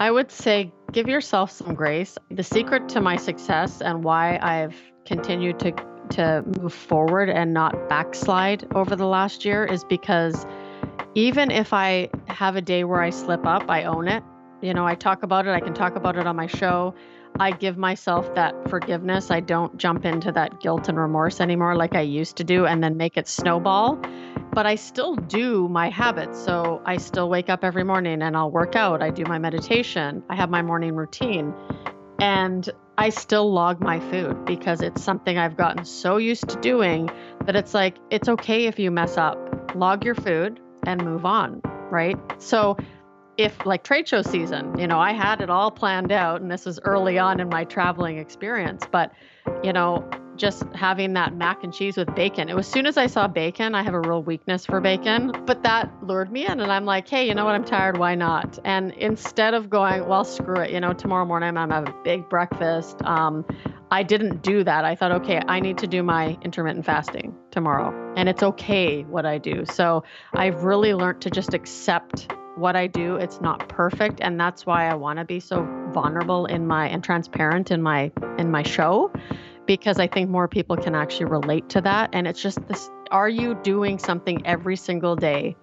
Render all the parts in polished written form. I would say give yourself some grace. The secret to my success and why I've continued to move forward and not backslide over the last year is because even if I have a day where I slip up, I own it. You know, I talk about it. I can talk about it on my show. I give myself that forgiveness. I don't jump into that guilt and remorse anymore like I used to do and then make it snowball. But I still do my habits. So I still wake up every morning and I'll work out. I do my meditation. I have my morning routine. And I still log my food because it's something I've gotten so used to doing that it's like, it's okay if you mess up. Log your food and move on, right? So if like trade show season, you know, I had it all planned out and this was early on in my traveling experience, but you know, just having that mac and cheese with bacon. It was as soon as I saw bacon, I have a real weakness for bacon, but that lured me in and I'm like, hey, you know what? I'm tired. Why not? And instead of going, well, screw it. You know, tomorrow morning I'm going to have a big breakfast. I didn't do that. I thought, okay, I need to do my intermittent fasting tomorrow and it's okay what I do. So I've really learned to just accept what I do. It's not perfect. And that's why I want to be so vulnerable and transparent in my show, because I think more people can actually relate to that. And it's just this, are you doing something every single day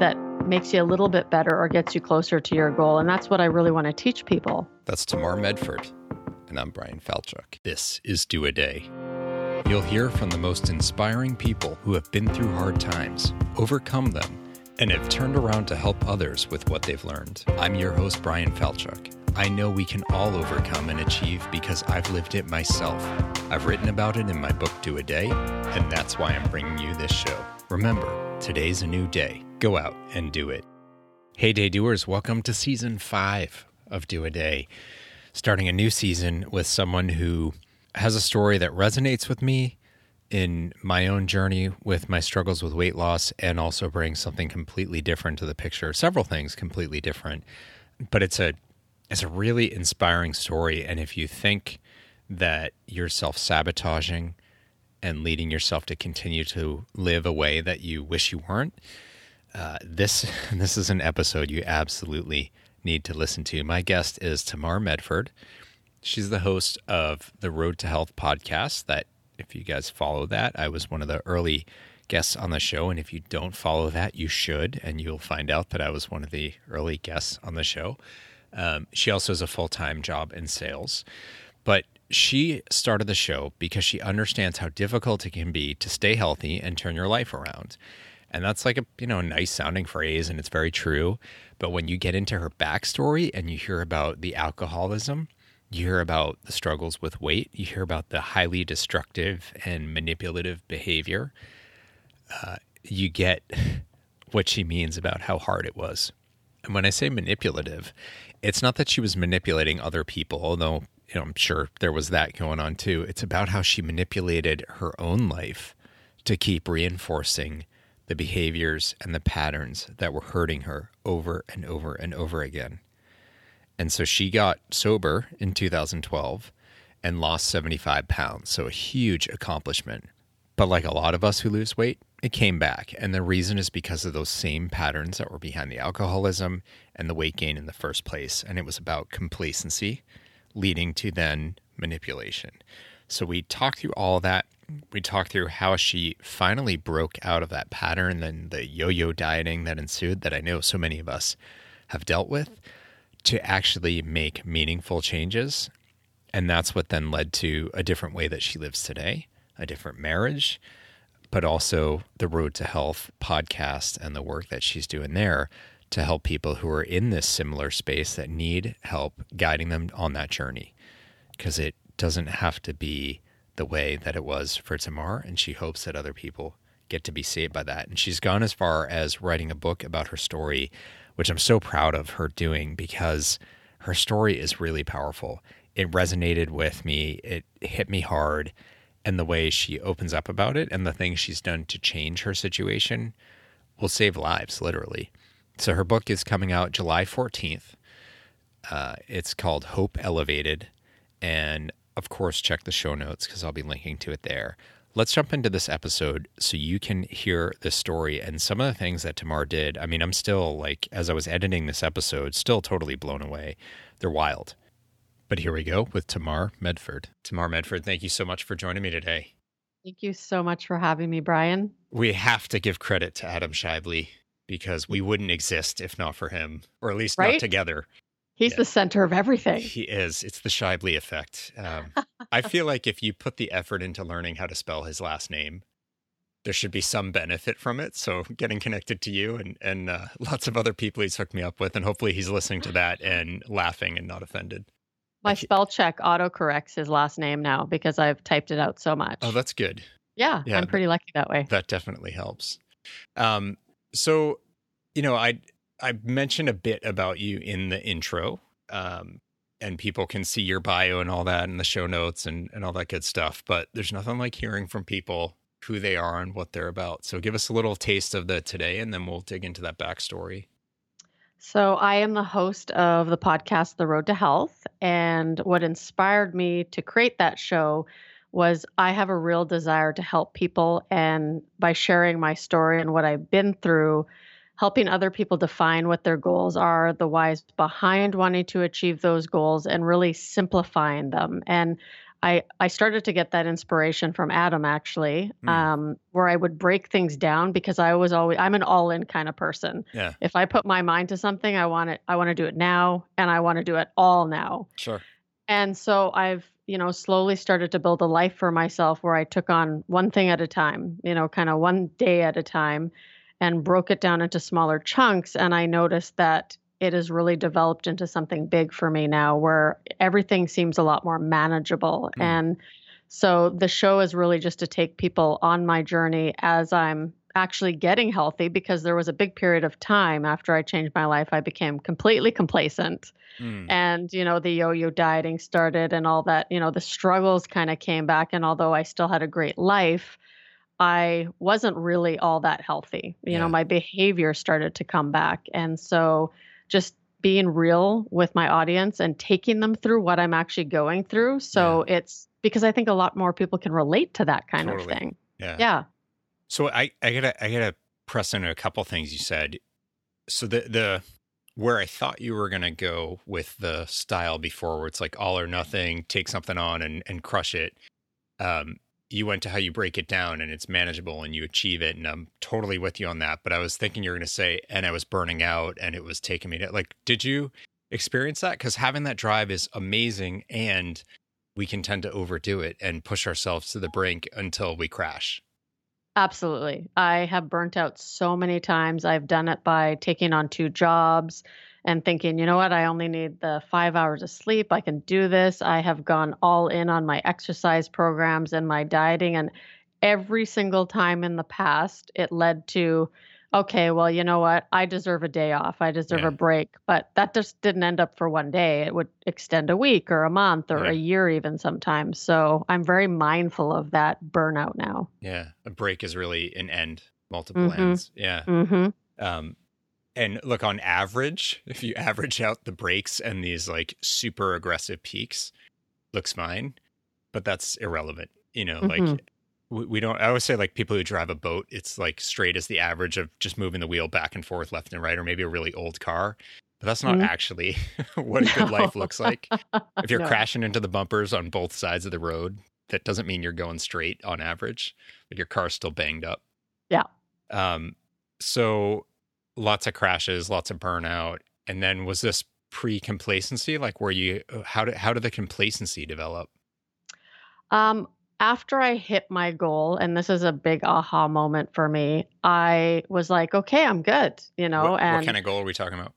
that makes you a little bit better or gets you closer to your goal? And that's what I really want to teach people. That's Tamar Medford. And I'm Brian Falchuk. This is Do A Day. You'll hear from the most inspiring people who have been through hard times, overcome them, and have turned around to help others with what they've learned. I'm your host, Brian Falchuk. I know we can all overcome and achieve because I've lived it myself. I've written about it in my book, Do A Day, and that's why I'm bringing you this show. Remember, today's a new day. Go out and do it. Hey, day doers, welcome to season 5 of Do A Day. Starting a new season with someone who has a story that resonates with me in my own journey with my struggles with weight loss, and also brings something completely different to the picture, several things completely different. But it's a really inspiring story. And if you think that you're self-sabotaging and leading yourself to continue to live a way that you wish you weren't, this is an episode you absolutely need to listen to. My guest is Tamar Medford. She's the host of the Road to Health podcast that, if you guys follow that, I was one of the early guests on the show. And if you don't follow that, you should, and you'll find out that I was one of the early guests on the show. She also has a full-time job in sales, but she started the show because she understands how difficult it can be to stay healthy and turn your life around. And that's like a, you know, nice sounding phrase, and it's very true. But when you get into her backstory and you hear about the alcoholism, you hear about the struggles with weight, you hear about the highly destructive and manipulative behavior, you get what she means about how hard it was. And when I say manipulative, it's not that she was manipulating other people, although, you know, I'm sure there was that going on too. It's about how she manipulated her own life to keep reinforcing the behaviors and the patterns that were hurting her over and over and over again. And so she got sober in 2012 and lost 75 pounds. So a huge accomplishment. But like a lot of us who lose weight, it came back. And the reason is because of those same patterns that were behind the alcoholism and the weight gain in the first place. And it was about complacency leading to then manipulation. So we talked through all that. We talked through how she finally broke out of that pattern and the yo-yo dieting that ensued that I know so many of us have dealt with, to actually make meaningful changes. And that's what then led to a different way that she lives today, a different marriage, but also the Road to Health podcast and the work that she's doing there to help people who are in this similar space that need help guiding them on that journey. Because it doesn't have to be the way that it was for Tamar, and she hopes that other people get to be saved by that. And she's gone as far as writing a book about her story, which I'm so proud of her doing because her story is really powerful. It resonated with me. It hit me hard. And the way she opens up about it and the things she's done to change her situation will save lives, literally. So her book is coming out July 14th. It's called Hope Elevated. And of course, check the show notes because I'll be linking to it there. Let's jump into this episode so you can hear this story and some of the things that Tamar did. I mean, I'm still, like, as I was editing this episode, still totally blown away. They're wild. But here we go with Tamar Medford. Tamar Medford, thank you so much for joining me today. Thank you so much for having me, Brian. We have to give credit to Adam Shively because we wouldn't exist if not for him, or at least not together. He's the center of everything. He is. It's the Shively effect. I feel like if you put the effort into learning how to spell his last name, there should be some benefit from it. So getting connected to you and lots of other people he's hooked me up with, and hopefully he's listening to that and laughing and not offended. My spell check autocorrects his last name now because I've typed it out so much. Oh, that's good. Yeah, I'm pretty lucky that way. That definitely helps. So, you know, I mentioned a bit about you in the intro, and people can see your bio and all that in the show notes and all that good stuff, but there's nothing like hearing from people who they are and what they're about. So give us a little taste of the today, and then we'll dig into that backstory. So I am the host of the podcast, The Road to Health, and what inspired me to create that show was I have a real desire to help people, and by sharing my story and what I've been through, helping other people define what their goals are, the whys behind wanting to achieve those goals, and really simplifying them. And I started to get that inspiration from Adam, actually, where I would break things down because I'm an all-in kind of person. Yeah. If I put my mind to something, I want to do it now, and I want to do it all now. Sure. And so I've, slowly started to build a life for myself where I took on one thing at a time, kind of one day at a time, and broke it down into smaller chunks. And I noticed that it has really developed into something big for me now, where everything seems a lot more manageable. Mm. And so the show is really just to take people on my journey as I'm actually getting healthy, because there was a big period of time after I changed my life, I became completely complacent. Mm. And, the yo-yo dieting started and all that, the struggles kind of came back. And although I still had a great life, I wasn't really all that healthy. My behavior started to come back. And so just being real with my audience and taking them through what I'm actually going through. So it's because I think a lot more people can relate to that kind of thing. Yeah. So I gotta press into a couple things you said. So the where I thought you were gonna go with the style before, where it's like all or nothing, take something on and crush it. You went to how you break it down and it's manageable and you achieve it. And I'm totally with you on that. But I was thinking you were going to say, and I was burning out and it was taking me to, like, did you experience that? Because having that drive is amazing, and we can tend to overdo it and push ourselves to the brink until we crash. Absolutely. I have burnt out so many times. I've done it by taking on 2 jobs and thinking, you know what, I only need the 5 hours of sleep. I can do this. I have gone all in on my exercise programs and my dieting. And every single time in the past, it led to, okay, well, you know what, I deserve a day off. I deserve a break. But that just didn't end up for one day. It would extend a week or a month or a year even sometimes. So I'm very mindful of that burnout now. Yeah. A break is really an end, multiple ends. Yeah. Mm-hmm. And look, on average, if you average out the breaks and these like super aggressive peaks, looks fine, but that's irrelevant. Like we don't, I always say, like, people who drive a boat, it's like straight is the average of just moving the wheel back and forth, left and right, or maybe a really old car, but that's not actually what a good life looks like. If you're crashing into the bumpers on both sides of the road, that doesn't mean you're going straight on average, but your car's still banged up. Yeah. So lots of crashes, lots of burnout. And then was this pre-complacency? Like, were you, how did the complacency develop? After I hit my goal, and this is a big aha moment for me, I was like, okay, I'm good, What kind of goal are we talking about?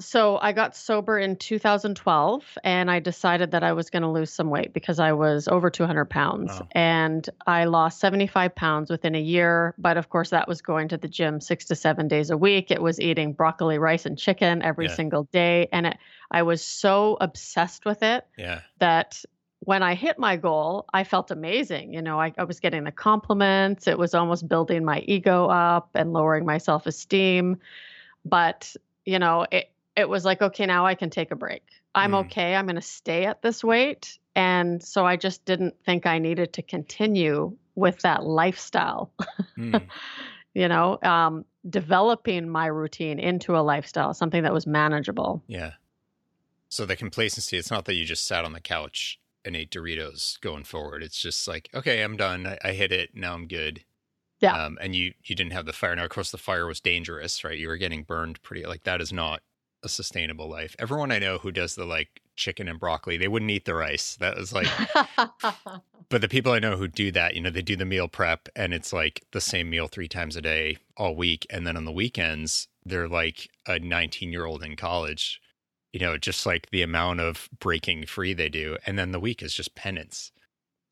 So I got sober in 2012, and I decided that I was going to lose some weight because I was over 200 pounds. Oh. And I lost 75 pounds within a year. But of course, that was going to the gym 6 to 7 days a week. It was eating broccoli, rice, and chicken every single day. And I was so obsessed with it that when I hit my goal, I felt amazing. I was getting the compliments. It was almost building my ego up and lowering my self-esteem. But it was like, okay, now I can take a break. I'm okay. I'm going to stay at this weight. And so I just didn't think I needed to continue with that lifestyle, you know, developing my routine into a lifestyle, something that was manageable. Yeah. So the complacency, it's not that you just sat on the couch and ate Doritos going forward. It's just like, okay, I'm done. I hit it. Now I'm good. Yeah. And you didn't have the fire. Now, of course, the fire was dangerous, right? You were getting burned pretty, like, that is not a sustainable life. Everyone I know who does the, like, chicken and broccoli, they wouldn't eat the rice. That was like, but the people I know who do that, you know, they do the meal prep and it's like the same meal 3 times a day all week. And then on the weekends, they're like a 19-year-old in college, you know, just like the amount of breaking free they do. And then the week is just penance.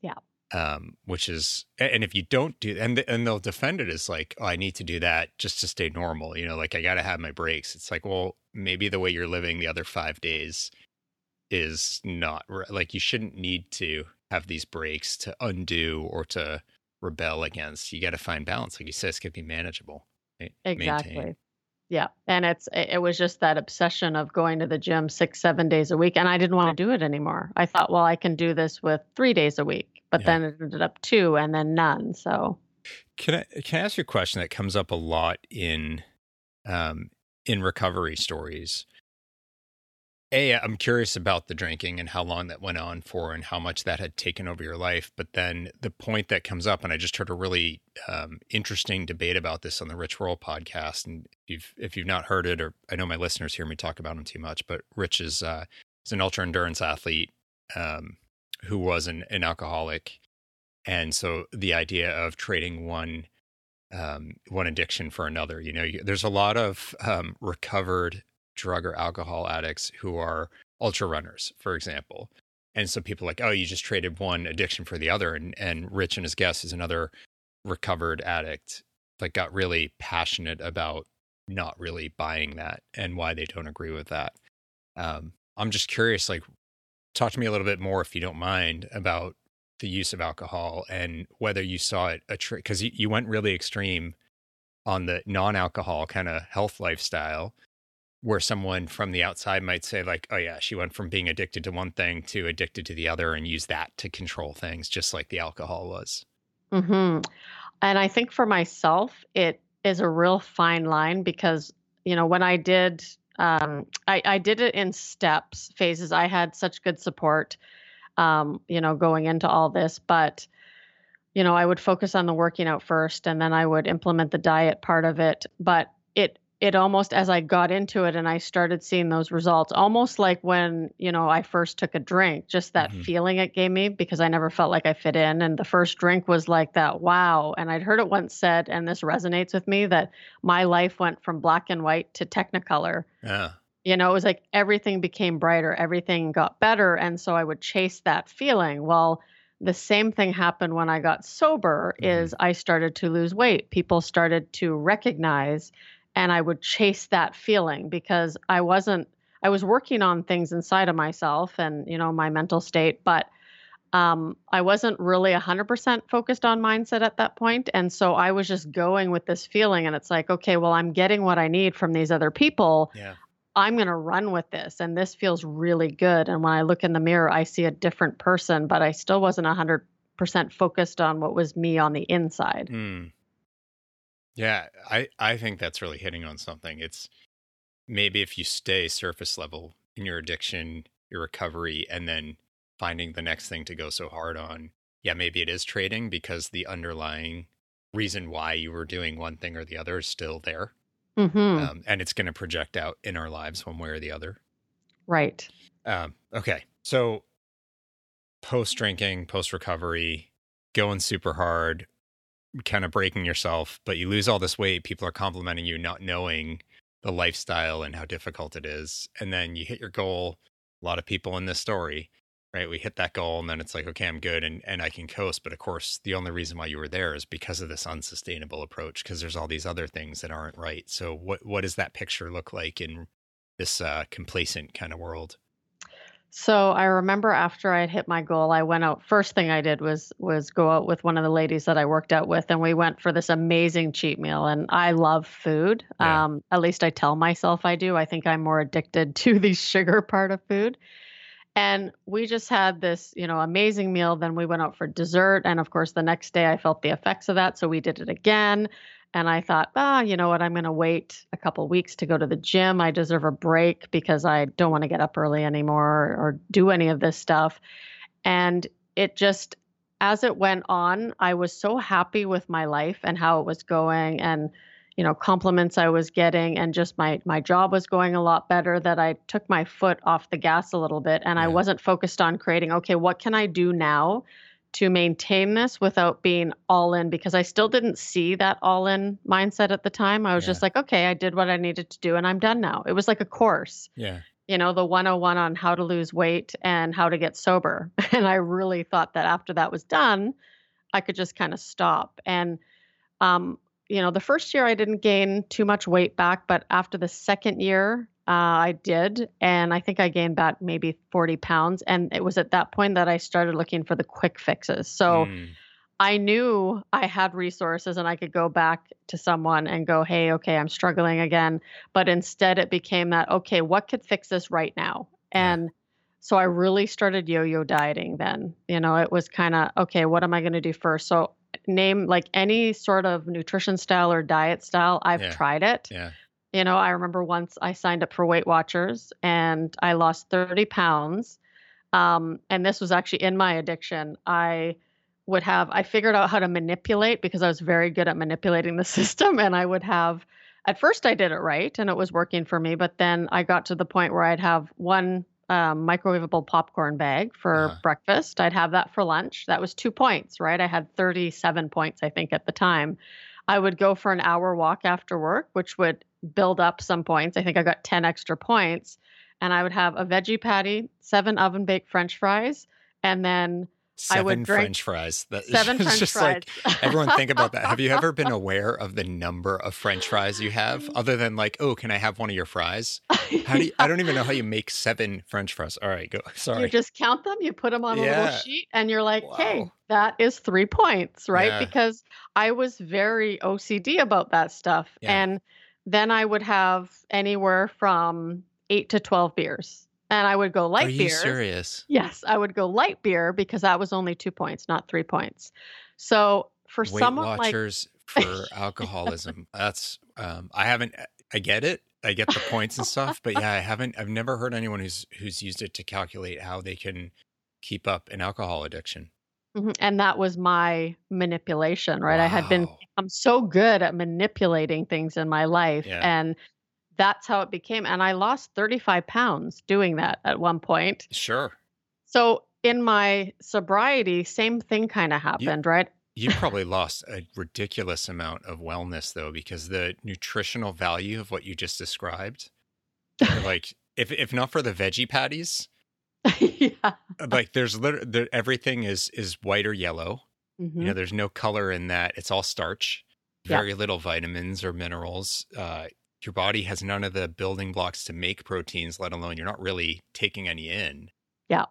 Yeah. Which is, and if you don't do, and they'll defend it as like, oh, I need to do that just to stay normal. You know, like, I got to have my breaks. It's like, well, maybe the way you're living the other 5 days is not like, you shouldn't need to have these breaks to undo or to rebel against. You got to find balance. Like you said, it could be manageable. Right? Exactly. Maintain. Yeah. And it was just that obsession of going to the gym 6-7 days a week. And I didn't want to do it anymore. I thought, well, I can do this with 3 days a week, but then it ended up 2 and then none. So can I ask you a question that comes up a lot in recovery stories? A, I'm curious about the drinking and how long that went on for and how much that had taken over your life. But then the point that comes up, and I just heard a really interesting debate about this on the Rich Roll podcast. And if you've not heard it, or I know my listeners hear me talk about him too much, but Rich is an ultra endurance athlete who was an alcoholic. And so the idea of trading one addiction for another, you know, there's a lot of recovered drug or alcohol addicts who are ultra runners, for example. And so people are like, oh, you just traded one addiction for the other. And Rich and his guest is another recovered addict, like, got really passionate about not really buying that and why they don't agree with that. I'm just curious, like, talk to me a little bit more, if you don't mind, about the use of alcohol and whether you saw it because you went really extreme on the non-alcohol kind of health lifestyle, where someone from the outside might say, like, oh yeah, she went from being addicted to one thing to addicted to the other, and use that to control things, just like the alcohol was. Mm-hmm. And I think for myself, it is a real fine line because, you know, when I did, I did it in steps, phases. I had such good support, you know, going into all this, but you know, I would focus on the working out first, and then I would implement the diet part of it. But it almost, as I got into it and I started seeing those results, almost like when, you know, I first took a drink, just that feeling it gave me, because I never felt like I fit in. And the first drink was like that, wow. And I'd heard it once said, and this resonates with me, that my life went from black and white to Technicolor. Yeah. You know, it was like everything became brighter, everything got better. And so I would chase that feeling. Well, the same thing happened when I got sober, is I started to lose weight. People started to recognize. And I would chase that feeling because I was working on things inside of myself and, you know, my mental state, but I wasn't really 100% focused on mindset at that point. And so I was just going with this feeling, and it's like, okay, well, I'm getting what I need from these other people. Yeah. I'm going to run with this. And this feels really good. And when I look in the mirror, I see a different person, but I still wasn't 100% focused on what was me on the inside. Mm. Yeah, I think that's really hitting on something. It's maybe if you stay surface level in your addiction, your recovery, and then finding the next thing to go so hard on, yeah, maybe it is trading because the underlying reason why you were doing one thing or the other is still there. Mm-hmm. And it's going to project out in our lives one way or the other. Right. Okay, so post-drinking, post-recovery, going super hard, kind of breaking yourself, but you lose all this weight. People are complimenting you, not knowing the lifestyle and how difficult it is. And then you hit your goal. A lot of people in this story, right? We hit that goal and then it's like, okay, I'm good and I can coast. But of course, the only reason why you were there is because of this unsustainable approach, because there's all these other things that aren't right. So what does that picture look like in this complacent kind of world? So I remember after I had hit my goal, I went out. First thing I did was go out with one of the ladies that I worked out with, and we went for this amazing cheat meal. And I love food. Yeah. At least I tell myself I do. I think I'm more addicted to the sugar part of food. And we just had this, amazing meal. Then we went out for dessert. And of course, the next day I felt the effects of that. So we did it again. And I thought, you know what, I'm going to wait a couple of weeks to go to the gym. I deserve a break because I don't want to get up early anymore or do any of this stuff. And it just, as it went on, I was so happy with my life and how it was going and, compliments I was getting, and just my job was going a lot better, that I took my foot off the gas a little bit. And I wasn't focused on creating, okay, what can I do now to maintain this without being all in? Because I still didn't see that all in mindset at the time. I was just like, okay, I did what I needed to do and I'm done now. It was like a course, the 101 on how to lose weight and how to get sober. And I really thought that after that was done, I could just kind of stop. And, the first year I didn't gain too much weight back, but after the second year, I did. And I think I gained back maybe 40 pounds. And it was at that point that I started looking for the quick fixes. So I knew I had resources and I could go back to someone and go, hey, okay, I'm struggling again. But instead it became that, okay, what could fix this right now? And so I really started yo-yo dieting then. It was kind of, okay, what am I going to do first? So name like any sort of nutrition style or diet style, I've tried it. I remember once I signed up for Weight Watchers and I lost 30 pounds. And this was actually in my addiction. I figured out how to manipulate because I was very good at manipulating the system. And I would have, at first I did it right and it was working for me. But then I got to the point where I'd have one microwavable popcorn bag for breakfast. I'd have that for lunch. That was 2 points, right? I had 37 points, I think, at the time. I would go for an hour walk after work, which would build up some points. I think I got 10 extra points. And I would have a veggie patty, 7 oven-baked French fries, and then 7 I would drink French fries. That, 7 French just fries. Like, everyone think about that. Have you ever been aware of the number of French fries you have, other than like, oh, can I have one of your fries? How do you, I don't even know how you make 7 French fries. All right, go. Sorry. You just count them. You put them on a little sheet, and you're like, hey, that is 3 points, right? Because I was very OCD about that stuff, and then I would have anywhere from 8 to 12 beers. And I would go light beer. Are you serious? Yes, I would go light beer because that was only 2 points, not 3 points. So for Weight someone Watchers like for alcoholism, that's I haven't. I get it. I get the points and stuff, but I haven't. I've never heard anyone who's used it to calculate how they can keep up an alcohol addiction. Mm-hmm. And that was my manipulation, right? Wow. I'm so good at manipulating things in my life, and that's how it became. And I lost 35 pounds doing that at one point. Sure. So in my sobriety, same thing kind of happened, right? You probably lost a ridiculous amount of wellness though, because the nutritional value of what you just described, like if not for the veggie patties, like there's literally everything is white or yellow. Mm-hmm. There's no color in that. It's all starch, very little vitamins or minerals. Your body has none of the building blocks to make proteins, let alone you're not really taking any in. Yeah.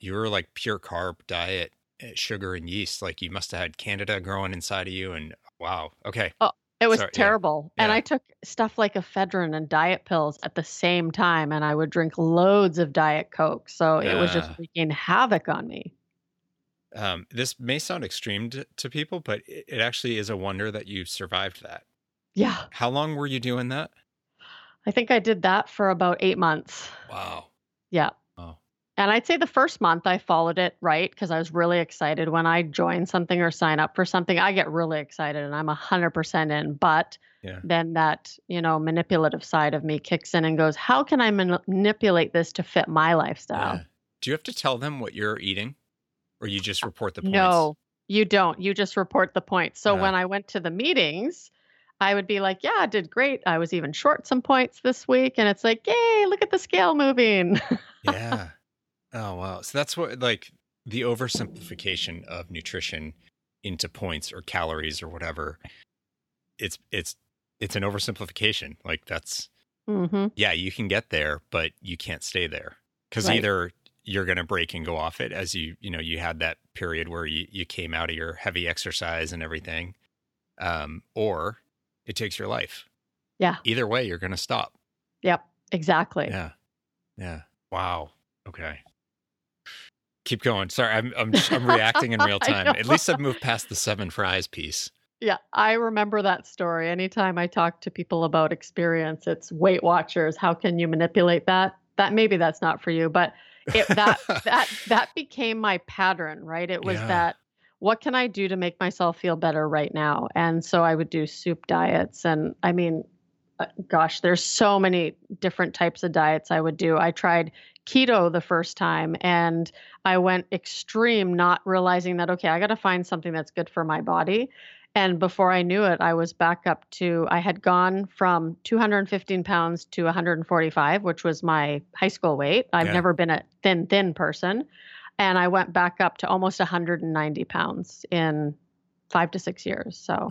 You're like pure carb diet, sugar and yeast. Like you must have had candida growing inside of you. And wow. Okay. Oh, it was terrible. Yeah. And I took stuff like ephedrine and diet pills at the same time. And I would drink loads of Diet Coke. So it was just wreaking havoc on me. This may sound extreme to people, but it actually is a wonder that you survived that. Yeah. How long were you doing that? I think I did that for about 8 months. Wow. Yeah. Oh. And I'd say the first month I followed it right because I was really excited. When I join something or sign up for something, I get really excited and I'm 100% in. But then that, manipulative side of me kicks in and goes, how can I manipulate this to fit my lifestyle? Yeah. Do you have to tell them what you're eating or you just report the points? No, you don't. You just report the points. So when I went to the meetings, I would be like, I did great. I was even short some points this week. And it's like, yay, look at the scale moving. Oh, wow. So that's what the oversimplification of nutrition into points or calories or whatever. It's an oversimplification. Like that's, you can get there, but you can't stay there because either you're going to break and go off it as you had that period where you came out of your heavy exercise and everything, or it takes your life. Yeah. Either way, you're going to stop. Yep. Exactly. Yeah. Yeah. Wow. Okay. Keep going. Sorry, I'm reacting in real time. At least I've moved past the 7 fries piece. Yeah, I remember that story. Anytime I talk to people about experience, it's Weight Watchers. How can you manipulate that? That maybe that's not for you, but that became my pattern, right? It was that, what can I do to make myself feel better right now? And so I would do soup diets. And I mean, gosh, there's so many different types of diets I would do. I tried keto the first time and I went extreme, not realizing that, okay, I got to find something that's good for my body. And before I knew it, I was back up to, I had gone from 215 pounds to 145, which was my high school weight. I've never been a thin person. And I went back up to almost 190 pounds in 5 to 6 years. So,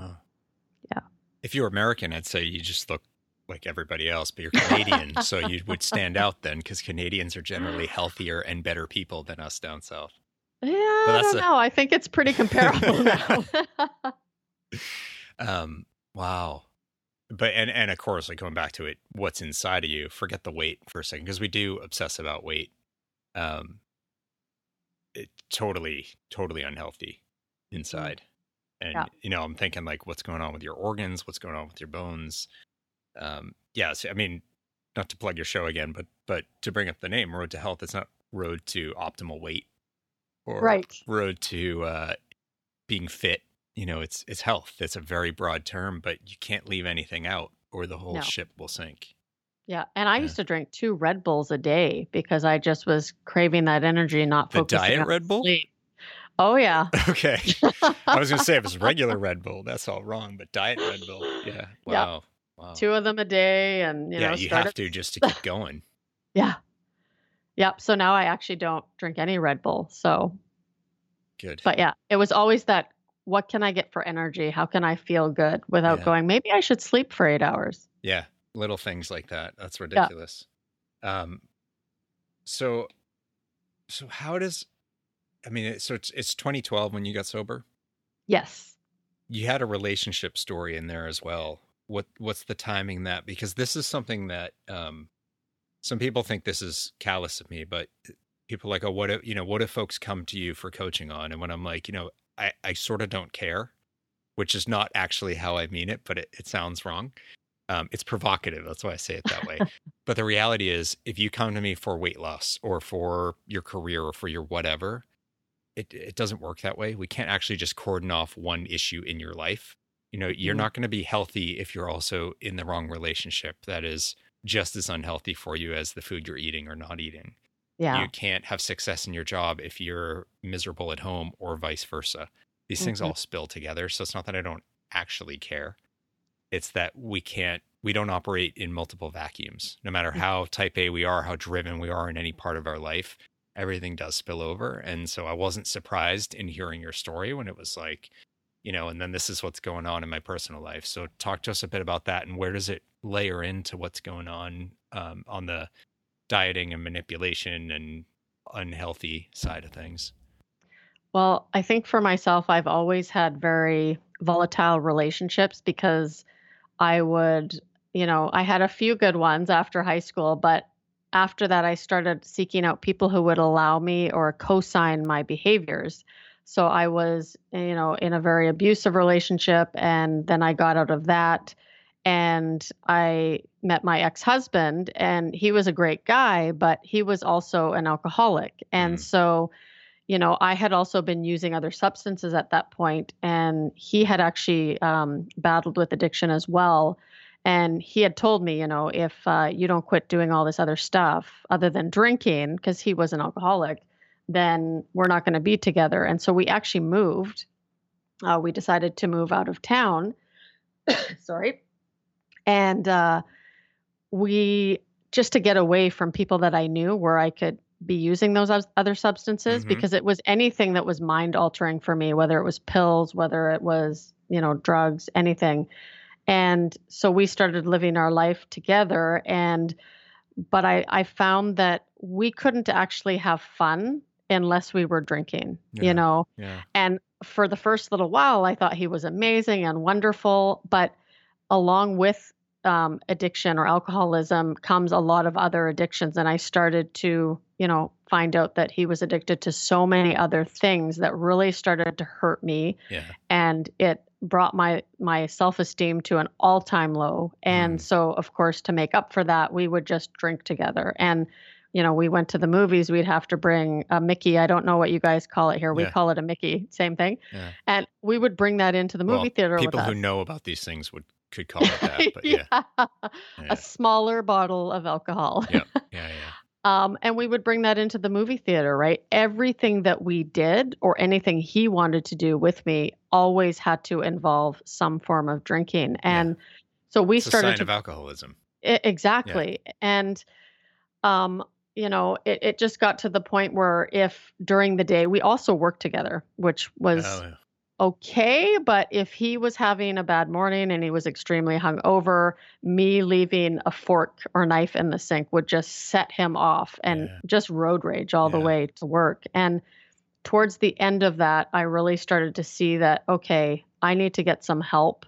yeah. If you were American, I'd say you just look like everybody else, but you're Canadian. So you would stand out then, because Canadians are generally healthier and better people than us down south. Yeah, I don't know. I think it's pretty comparable now. Wow. But, and of course, like going back to it, what's inside of you, forget the weight for a second, because we do obsess about weight. It totally unhealthy inside. And, you know, I'm thinking like what's going on with your organs, what's going on with your bones. So, I mean, not to plug your show again, but to bring up the name Road to Health, it's not Road to Optimal Weight or Road to being fit. You know, it's health. It's a very broad term, but you can't leave anything out or the whole ship will sink. Yeah. And I used to drink 2 Red Bulls a day because I just was craving that energy, not focusing on the diet Red Bull? Sleep. Oh, yeah. Okay. I was going to say, if it's regular Red Bull, that's all wrong. But diet Red Bull, wow. Yeah. Wow. 2 of them a day. And, you know, you have to just to keep going. Yep. So now I actually don't drink any Red Bull. So good. But yeah, it was always that, what can I get for energy? How can I feel good without going, maybe I should sleep for 8 hours? Yeah. Little things like that. That's ridiculous. Yeah. So how does, I mean, so it's 2012 when you got sober? Yes. You had a relationship story in there as well. What's the timing that, because this is something that, some people think this is callous of me, but people are like, oh, what if folks come to you for coaching on? And when I'm like, you know, I sort of don't care, which is not actually how I mean it, but it sounds wrong. It's provocative. That's why I say it that way. But the reality is, if you come to me for weight loss or for your career or for your whatever, it doesn't work that way. We can't actually just cordon off one issue in your life. You know, you're not going to be healthy if you're also in the wrong relationship that is just as unhealthy for you as the food you're eating or not eating. Yeah. You can't have success in your job if you're miserable at home or vice versa. These things all spill together. So it's not that I don't actually care. It's that we don't operate in multiple vacuums. No matter how type A we are, how driven we are in any part of our life, everything does spill over. And so I wasn't surprised in hearing your story when it was like, you know, and then this is what's going on in my personal life. So talk to us a bit about that and where does it layer into what's going on the dieting and manipulation and unhealthy side of things? Well, I think for myself, I've always had very volatile relationships because I would, you know, I had a few good ones after high school, but after that, I started seeking out people who would allow me or co-sign my behaviors. So I was, you know, in a very abusive relationship, and then I got out of that, and I met my ex-husband, and he was a great guy, but he was also an alcoholic. And so, you know, I had also been using other substances at that point, and he had actually battled with addiction as well. And he had told me, you know, if you don't quit doing all this other stuff other than drinking, because he was an alcoholic, then we're not going to be together. And so we actually moved. We decided to move out of town. Sorry. And we, just to get away from people that I knew where I could be using those other substances, because it was anything that was mind altering for me, whether it was pills, whether it was, you know, drugs, anything. And so we started living our life together. And, but I found that we couldn't actually have fun unless we were drinking, you know? Yeah. And for the first little while, I thought he was amazing and wonderful, but along with addiction or alcoholism comes a lot of other addictions. And I started to, find out that he was addicted to so many other things that really started to hurt me. Yeah. And it brought my self-esteem to an all-time low. And so, of course, to make up for that, we would just drink together. And, we went to the movies, we'd have to bring a Mickey. I don't know what you guys call it here. We call it a Mickey, same thing. Yeah. And we would bring that into the movie theater. People who know about these things could call it that, but a smaller bottle of alcohol. And we would bring that into the movie theater, right? Everything that we did or anything he wanted to do with me always had to involve some form of drinking. And so we started a sign of alcoholism. Exactly. Yeah. And, it just got to the point where if during the day we also worked together, which was okay. But if he was having a bad morning and he was extremely hungover, me leaving a fork or knife in the sink would just set him off and just road rage all the way to work. And towards the end of that, I really started to see that, okay, I need to get some help.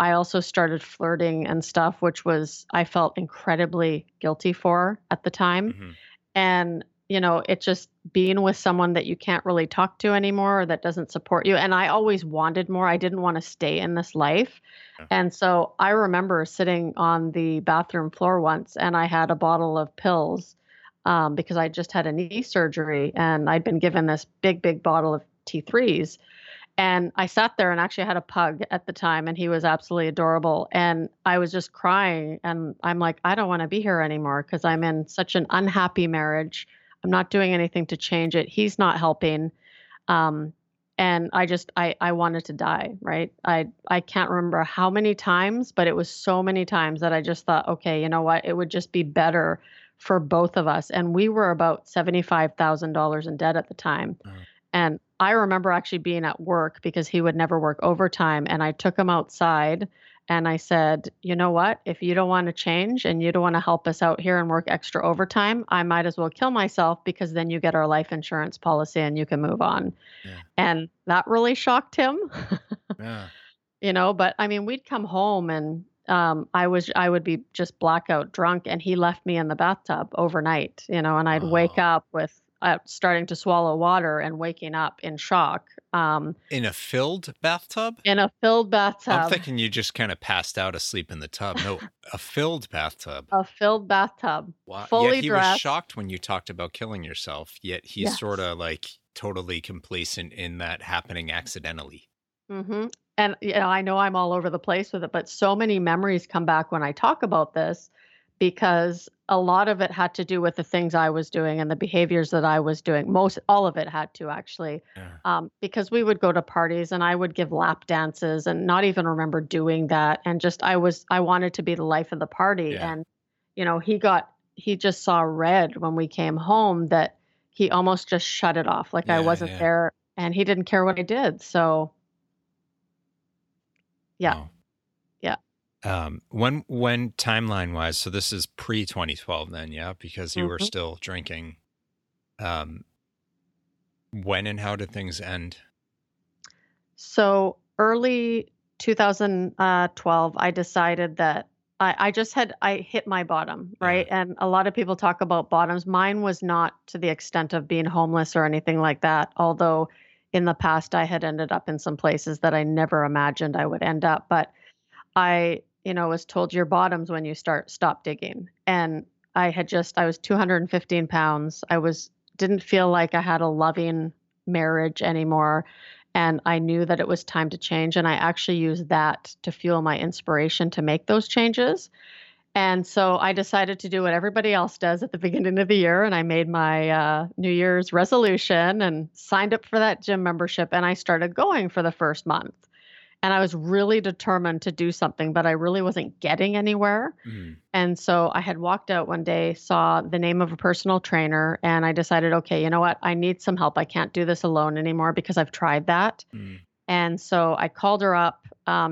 I also started flirting and stuff, which was, I felt incredibly guilty for at the time. Mm-hmm. And it's just being with someone that you can't really talk to anymore or that doesn't support you. And I always wanted more. I didn't want to stay in this life. Yeah. And so I remember sitting on the bathroom floor once and I had a bottle of pills because I just had a knee surgery and I'd been given this big, big bottle of T3s. And I sat there and actually I had a pug at the time and he was absolutely adorable. And I was just crying and I'm like, I don't want to be here anymore because I'm in such an unhappy marriage. I'm not doing anything to change it. He's not helping. And I just, I wanted to die, right? I can't remember how many times, but it was so many times that I just thought, okay, you know what? It would just be better for both of us. And we were about $75,000 in debt at the time. Mm-hmm. And I remember actually being at work because he would never work overtime. And I took him outside and I said, you know what, if you don't want to change and you don't want to help us out here and work extra overtime, I might as well kill myself because then you get our life insurance policy and you can move on. Yeah. And that really shocked him, but I mean, we'd come home and I would be just blackout drunk and he left me in the bathtub overnight, and I'd wake up with starting to swallow water and waking up in shock. In a filled bathtub? In a filled bathtub. I'm thinking you just kind of passed out asleep in the tub. No, a filled bathtub. A filled bathtub. Wow. Fully dressed. He was shocked when you talked about killing yourself, yet he's sort of like totally complacent in that happening accidentally. Mm-hmm. And I know I'm all over the place with it, but so many memories come back when I talk about this because a lot of it had to do with the things I was doing and the behaviors that I was doing. All of it had to actually, because we would go to parties and I would give lap dances and not even remember doing that. And just, I wanted to be the life of the party. Yeah. And, he just saw red when we came home that he almost just shut it off. Like I wasn't there and he didn't care what I did. So Wow. When timeline wise, so this is pre 2012 then, because you were still drinking. When and how did things end? So early 2012, I decided that I hit my bottom, right? Yeah. And a lot of people talk about bottoms. Mine was not to the extent of being homeless or anything like that. Although in the past I had ended up in some places that I never imagined I would end up, but I was told your bottom's when you stop digging. And I was 215 pounds. Didn't feel like I had a loving marriage anymore. And I knew that it was time to change. And I actually used that to fuel my inspiration to make those changes. And so I decided to do what everybody else does at the beginning of the year. And I made my New Year's resolution and signed up for that gym membership. And I started going for the first month. And I was really determined to do something, but I really wasn't getting anywhere. Mm. And so I had walked out one day, saw the name of a personal trainer, and I decided, okay, you know what? I need some help. I can't do this alone anymore because I've tried that. Mm. And so I called her up.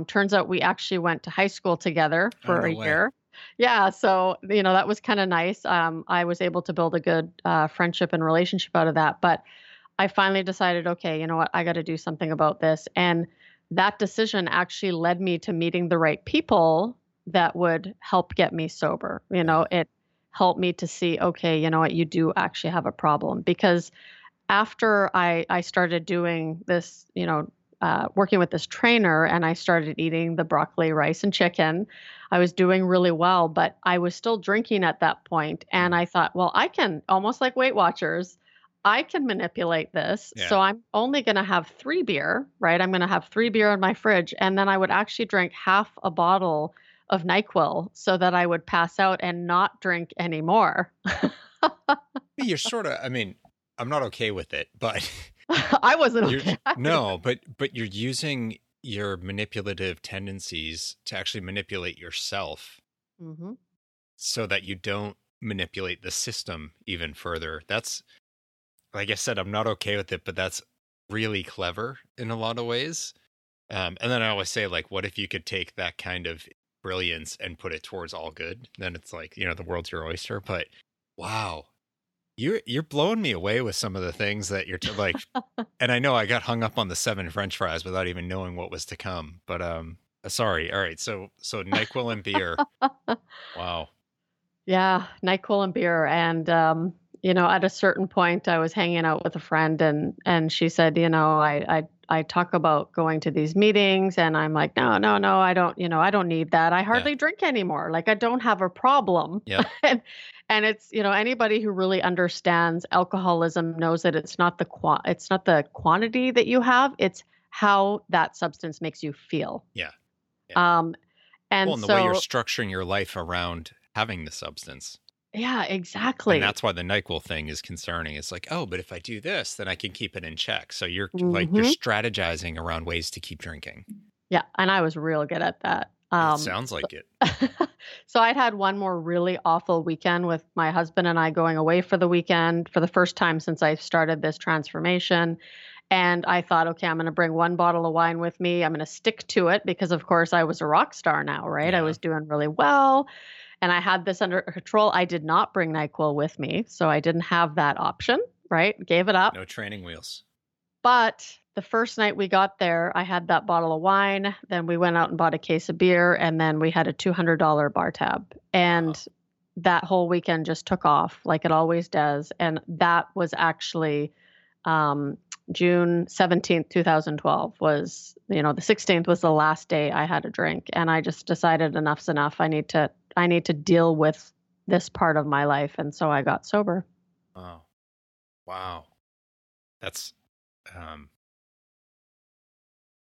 Turns out we actually went to high school together for a year. Yeah. So, that was kind of nice. I was able to build a good friendship and relationship out of that. But I finally decided, okay, you know what? I got to do something about this. And that decision actually led me to meeting the right people that would help get me sober. You know, it helped me to see, okay, you know what, you do actually have a problem. Because after I started doing this, you know, working with this trainer, and I started eating the broccoli, rice, and chicken, I was doing really well, but I was still drinking at that point. And I thought, well, I can, almost like Weight Watchers, I can manipulate this. Yeah. So I'm only going to have 3 beer, right? I'm going to have 3 beer in my fridge. And then I would actually drink half a bottle of NyQuil so that I would pass out and not drink anymore. You're sort of, I mean, I'm not okay with it, but... I wasn't okay. No, but you're using your manipulative tendencies to actually manipulate yourself, mm-hmm. so that you don't manipulate the system even further. That's, like I said, I'm not okay with it, but that's really clever in a lot of ways. And then I always say, like, what if you could take that kind of brilliance and put it towards all good? Then it's like, you know, the world's your oyster. But wow. You're blowing me away with some of the things that you're like, and I know I got hung up on the 7 French fries without even knowing what was to come, but, sorry. All right. So NyQuil and beer. Wow. Yeah. NyQuil and beer. And, you know, at a certain point I was hanging out with a friend and she said, you know, I talk about going to these meetings, and I'm like, no, I don't, you know, I don't need that. I hardly drink anymore. Like, I don't have a problem. Yeah. And it's, you know, anybody who really understands alcoholism knows that it's not the quantity that you have, it's how that substance makes you feel. Yeah. And the way you're structuring your life around having the substance. Yeah, exactly. And that's why the NyQuil thing is concerning. It's like, oh, but if I do this, then I can keep it in check. So you're mm-hmm. like, you're strategizing around ways to keep drinking. Yeah. And I was real good at that. It sounds like it. So I'd had one more really awful weekend with my husband and I going away for the weekend for the first time since I started this transformation. And I thought, okay, I'm going to bring 1 bottle of wine with me. I'm going to stick to it because, of course, I was a rock star now, right? Yeah. I was doing really well. And I had this under control. I did not bring NyQuil with me. So I didn't have that option, right? Gave it up. No training wheels. But the first night we got there, I had that bottle of wine. Then we went out and bought a case of beer. And then we had a $200 bar tab. And that whole weekend just took off like it always does. And that was actually June 17th, 2012 was, you know, the 16th was the last day I had a drink. And I just decided enough's enough. I need to deal with this part of my life. And so I got sober. Oh, wow. That's,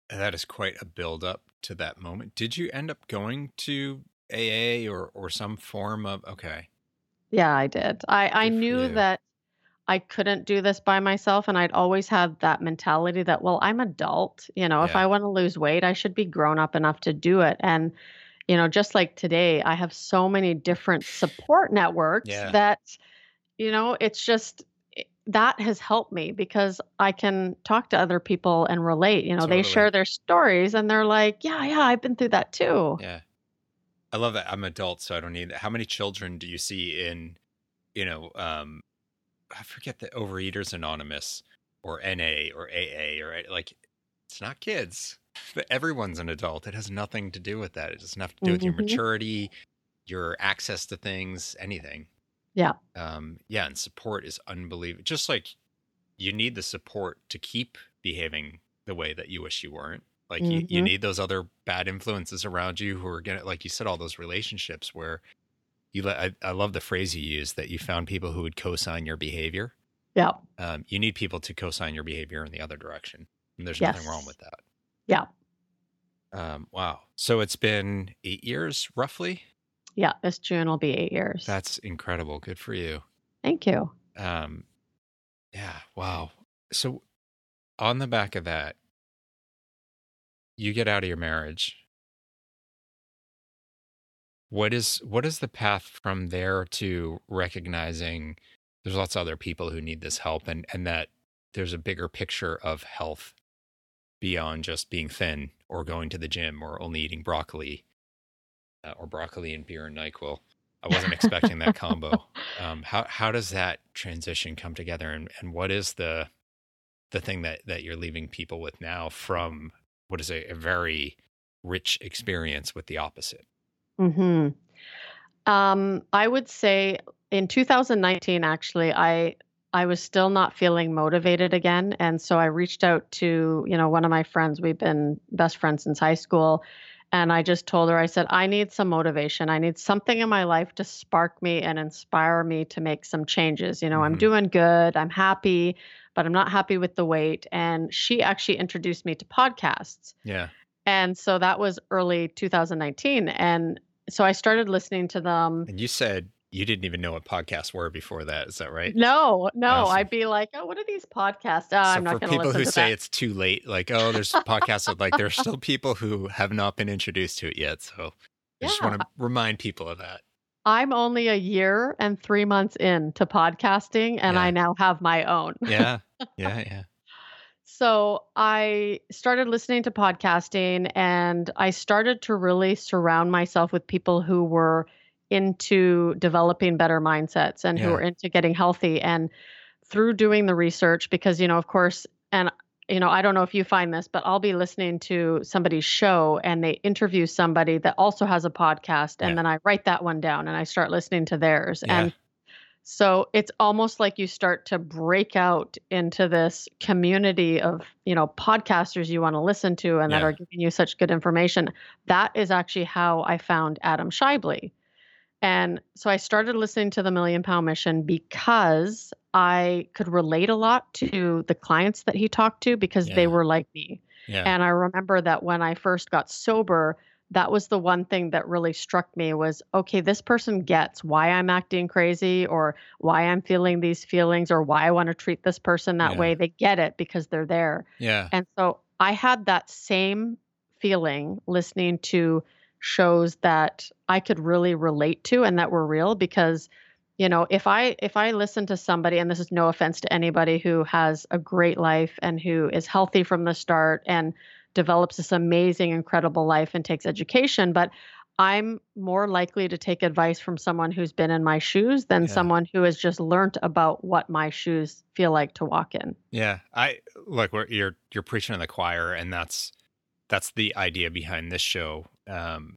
that is quite a build up to that moment. Did you end up going to AA or some form of, okay. Yeah, I did. I knew that I couldn't do this by myself. And I'd always had that mentality that, well, I'm adult, you know, if I want to lose weight, I should be grown up enough to do it. And, you know, just like today, I have so many different support networks that, you know, it's just, that has helped me because I can talk to other people and relate. You know, totally. They share their stories and they're like, yeah, I've been through that too. Yeah. I love that. I'm adult, so I don't need that. How many children do you see in, you know, I forget the Overeaters Anonymous or NA or AA or like, it's not kids. But everyone's an adult. It has nothing to do with that. It doesn't have to do with your maturity, your access to things, anything. Yeah. Yeah. And support is unbelievable. Just like you need the support to keep behaving the way that you wish you weren't. Like you need those other bad influences around you who are going to, like you said, all those relationships where I love the phrase you used that you found people who would co-sign your behavior. Yeah. You need people to co-sign your behavior in the other direction. And there's nothing wrong with that. Yeah. Wow. So it's been 8 years roughly? Yeah. This June will be 8 years. That's incredible. Good for you. Thank you. Yeah. Wow. So on the back of that, you get out of your marriage. What is the path from there to recognizing there's lots of other people who need this help and that there's a bigger picture of health beyond just being thin or going to the gym or only eating broccoli or broccoli and beer and NyQuil. I wasn't expecting that combo. How does that transition come together? And what is the thing that you're leaving people with now from what is a very rich experience with the opposite? Mm-hmm. I would say in 2019, actually, I was still not feeling motivated again. And so I reached out to, one of my friends. We've been best friends since high school. And I just told her, I said, I need some motivation. I need something in my life to spark me and inspire me to make some changes. Mm-hmm. I'm doing good. I'm happy, but I'm not happy with the weight. And she actually introduced me to podcasts. Yeah. And so that was early 2019. And so I started listening to them. And you said you didn't even know what podcasts were before that. Is that right? No. Awesome. I'd be like, oh, what are these podcasts? Oh, so I'm not going to listen to that. For people who say it's too late, like, oh, there's podcasts. There are still people who have not been introduced to it yet. So I just want to remind people of that. I'm only a year and 3 months into podcasting, and I now have my own. Yeah. So I started listening to podcasting, and I started to really surround myself with people who were into developing better mindsets and who were into getting healthy. And through doing the research, because, of course, and, I don't know if you find this, but I'll be listening to somebody's show and they interview somebody that also has a podcast. And then I write that one down and I start listening to theirs. Yeah. And so it's almost like you start to break out into this community of, podcasters you want to listen to and that are giving you such good information. That is actually how I found Adam Shively. And so I started listening to the £1 Million Pound Mission because I could relate a lot to the clients that he talked to because they were like me. Yeah. And I remember that when I first got sober, that was the one thing that really struck me was, okay, this person gets why I'm acting crazy or why I'm feeling these feelings or why I want to treat this person that way. They get it because they're there. Yeah. And so I had that same feeling listening to shows that I could really relate to and that were real because, if I listen to somebody, and this is no offense to anybody who has a great life and who is healthy from the start and develops this amazing, incredible life and takes education. But I'm more likely to take advice from someone who's been in my shoes than someone who has just learned about what my shoes feel like to walk in. Yeah. You're preaching to the choir, and that's the idea behind this show. And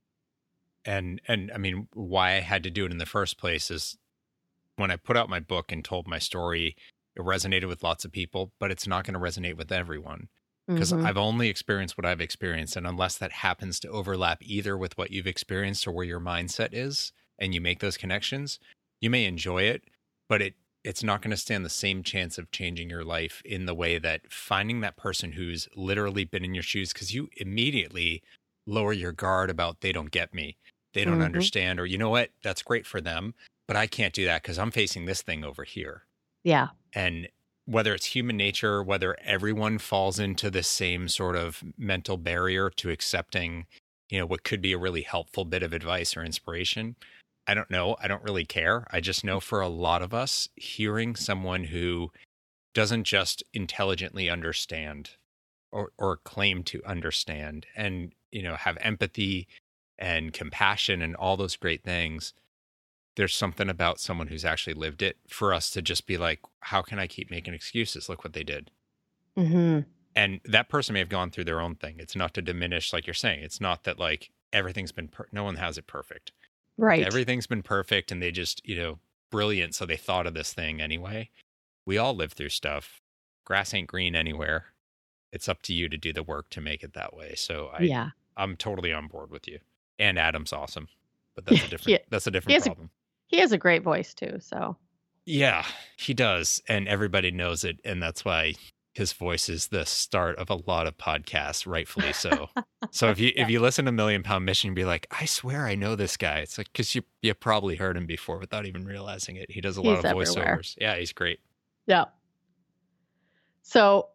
I mean, why I had to do it in the first place is when I put out my book and told my story, it resonated with lots of people, but it's not going to resonate with everyone. Because I've only experienced what I've experienced. And unless that happens to overlap either with what you've experienced or where your mindset is, and you make those connections, you may enjoy it, but it's not going to stand the same chance of changing your life in the way that finding that person who's literally been in your shoes, because you immediately lower your guard about, they don't get me, they don't understand, or you know what, that's great for them, but I can't do that because I'm facing this thing over here. Yeah. And whether it's human nature, whether everyone falls into the same sort of mental barrier to accepting, what could be a really helpful bit of advice or inspiration, I don't know. I don't really care. I just know for a lot of us, hearing someone who doesn't just intelligently understand or claim to understand and, have empathy and compassion and all those great things, there's something about someone who's actually lived it for us to just be like, how can I keep making excuses? Look what they did. Mm-hmm. And that person may have gone through their own thing. It's not to diminish, like you're saying, it's not that like everything's been, no one has it perfect. Right. Everything's been perfect and they just, brilliant. So they thought of this thing anyway. We all live through stuff. Grass ain't green anywhere. It's up to you to do the work to make it that way. So I'm totally on board with you. And Adam's awesome, but that's a different, that's a different problem. He has a great voice too, so. Yeah, he does, and everybody knows it, and that's why his voice is the start of a lot of podcasts, rightfully so. So if you listen to £1 Million Pound Mission, you'll be like, I swear I know this guy. It's like, because you probably heard him before without even realizing it. He does a lot of voiceovers. Yeah, he's great. Yeah. So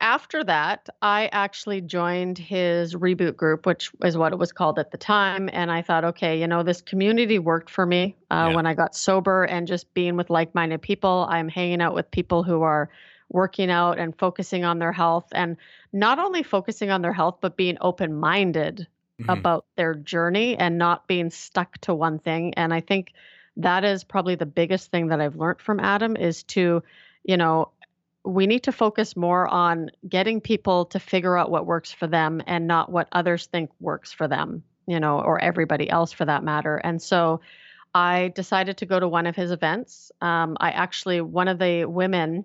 after that, I actually joined his reboot group, which is what it was called at the time. And I thought, okay, this community worked for me when I got sober and just being with like-minded people. I'm hanging out with people who are working out and focusing on their health and not only focusing on their health, but being open-minded about their journey and not being stuck to one thing. And I think that is probably the biggest thing that I've learned from Adam is to, we need to focus more on getting people to figure out what works for them and not what others think works for them, you know, or everybody else for that matter. And so I decided to go to one of his events. One of the women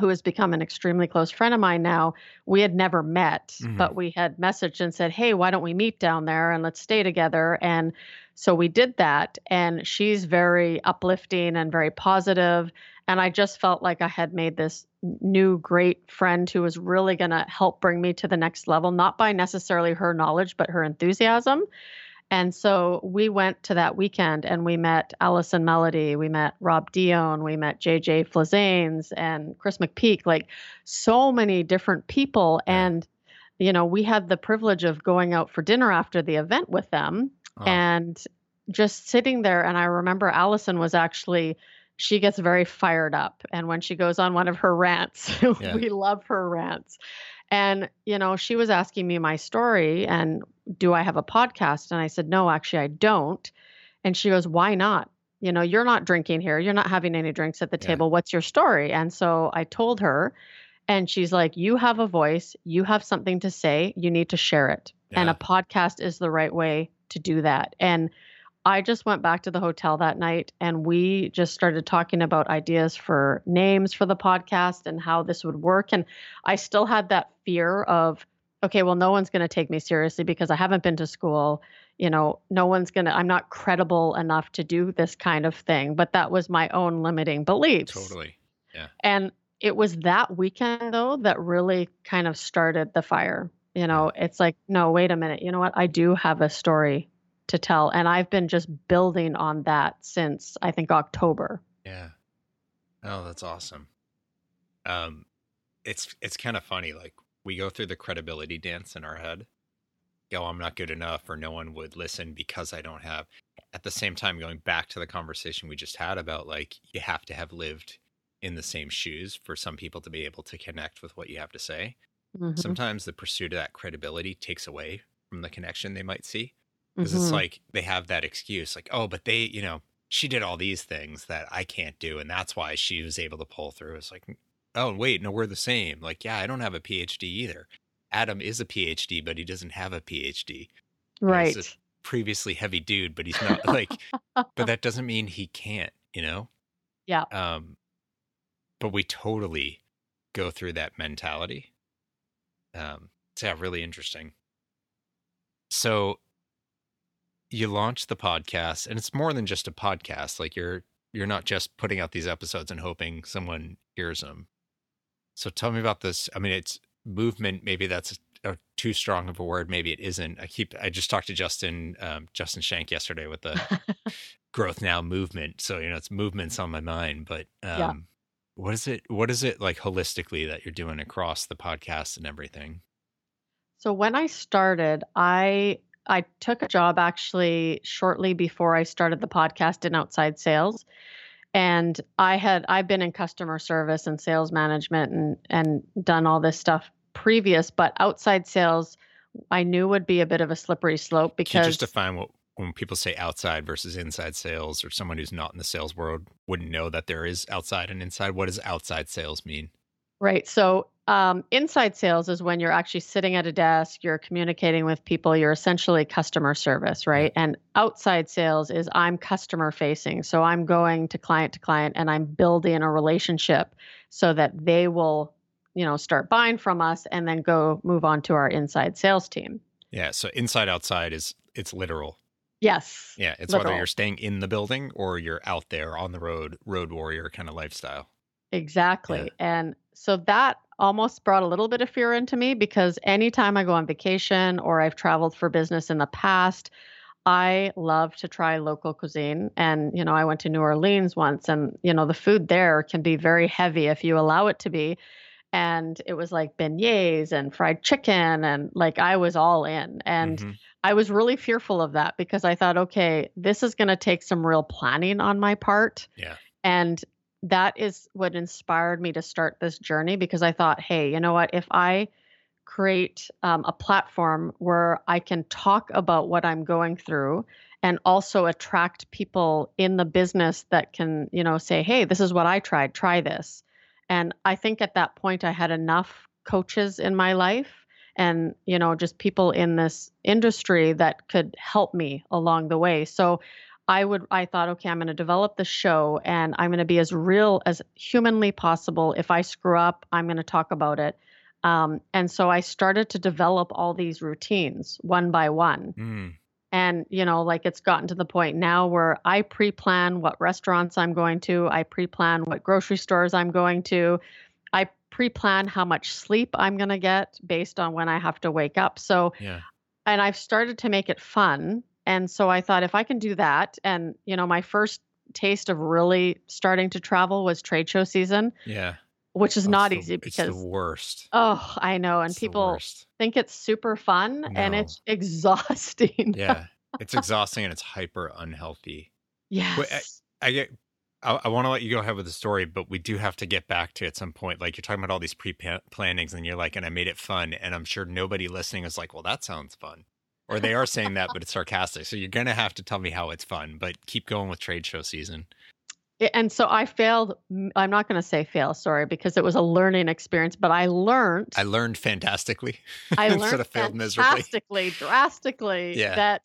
who has become an extremely close friend of mine now, we had never met, mm-hmm. but we had messaged and said, hey, why don't we meet down there and let's stay together? And so we did that. And she's very uplifting and very positive. And I just felt like I had made this new great friend who was really going to help bring me to the next level, not by necessarily her knowledge, but her enthusiasm. And so we went to that weekend and we met Allison Melody, we met Rob Dion, we met JJ Flazanes and Chris McPeak, like so many different people. And, you know, we had the privilege of going out for dinner after the event with them and just sitting there. And I remember Allison was actually, she gets very fired up. And when she goes on one of her rants, we love her rants. And, you know, she was asking me my story and do I have a podcast? And I said, no, actually I don't. And she goes, why not? You know, you're not drinking here. You're not having any drinks at the table. What's your story? And so I told her and she's like, you have a voice, you have something to say, you need to share it. Yeah. And a podcast is the right way to do that. And I just went back to the hotel that night and we just started talking about ideas for names for the podcast and how this would work. And I still had that fear of, okay, well, no one's going to take me seriously because I haven't been to school. You know, I'm not credible enough to do this kind of thing. But that was my own limiting beliefs. Totally. Yeah. And it was that weekend, though, that really kind of started the fire. You know, it's like, no, wait a minute. You know what? I do have a story to tell. And I've been just building on that since I think October. Yeah. Oh, that's awesome. It's kind of funny. Like we go through the credibility dance in our head. Go, I'm not good enough or no one would listen because I don't have, at the same time, going back to the conversation we just had about like, you have to have lived in the same shoes for some people to be able to connect with what you have to say. Mm-hmm. Sometimes the pursuit of that credibility takes away from the connection they might see. Because it's like they have that excuse like, oh, but they, you know, she did all these things that I can't do. And that's why she was able to pull through. It's like, oh, wait, no, we're the same. Like, yeah, I don't have a PhD either. Adam is a PhD, but he doesn't have a PhD. Right. He's a previously heavy dude, but he's not like, but that doesn't mean he can't, you know? Yeah. But we totally go through that mentality. So yeah, really interesting. So you launched the podcast and it's more than just a podcast. Like you're not just putting out these episodes and hoping someone hears them. So tell me about this. I mean, it's movement. Maybe that's too strong of a word. Maybe it isn't. I just talked to Justin Shank yesterday with the Growth Now movement. So, you know, it's movement's on my mind, but what is it like holistically that you're doing across the podcast and everything? So when I started, I took a job actually shortly before I started the podcast in outside sales. And I've been in customer service and sales management and done all this stuff previous, but outside sales I knew would be a bit of a slippery slope because— Can you just define when people say outside versus inside sales, or someone who's not in the sales world wouldn't know that there is outside and inside, what does outside sales mean? Right. So inside sales is when you're actually sitting at a desk, you're communicating with people, you're essentially customer service, right? And outside sales is I'm customer facing. So I'm going to client and I'm building a relationship so that they will, you know, start buying from us and then go move on to our inside sales team. Yeah. So inside outside it's literal. Yes. Yeah. It's literal. Whether you're staying in the building or you're out there on the road, road warrior kind of lifestyle. Exactly. Yeah. And so that almost brought a little bit of fear into me because anytime I go on vacation or I've traveled for business in the past, I love to try local cuisine. And, you know, I went to New Orleans once and, you know, the food there can be very heavy if you allow it to be. And it was like beignets and fried chicken. And like, I was all in. And I was really fearful of that because I thought, okay, this is going to take some real planning on my part. Yeah. And that is what inspired me to start this journey because I thought, hey, you know what? If I create a platform where I can talk about what I'm going through and also attract people in the business that can, you know, say, hey, this is what I tried, try this. And I think at that point I had enough coaches in my life and, you know, just people in this industry that could help me along the way. So I thought, okay, I'm going to develop the show and I'm going to be as real as humanly possible. If I screw up, I'm going to talk about it. And so I started to develop all these routines one by one. And, you know, like it's gotten to the point now where I pre-plan what restaurants I'm going to, I pre-plan what grocery stores I'm going to, I pre-plan how much sleep I'm going to get based on when I have to wake up. So, and I've started to make it fun. And so I thought if I can do that, and, you know, my first taste of really starting to travel was trade show season. Which is not easy because it's the worst. Oh, I know. And people think it's super fun and it's exhausting. It's exhausting and it's hyper unhealthy. I want to let you go ahead with the story, but we do have to get back to at some point. Like you're talking about all these pre-plannings and you're like, and I made it fun. And I'm sure nobody listening is like, well, that sounds fun. Or they are saying that, but it's sarcastic. So you're going to have to tell me how it's fun, but keep going with trade show season. And so I failed. I'm not going to say fail, sorry, because it was a learning experience, but I learned. I learned fantastically. I learned sort of failed miserably. Drastically, that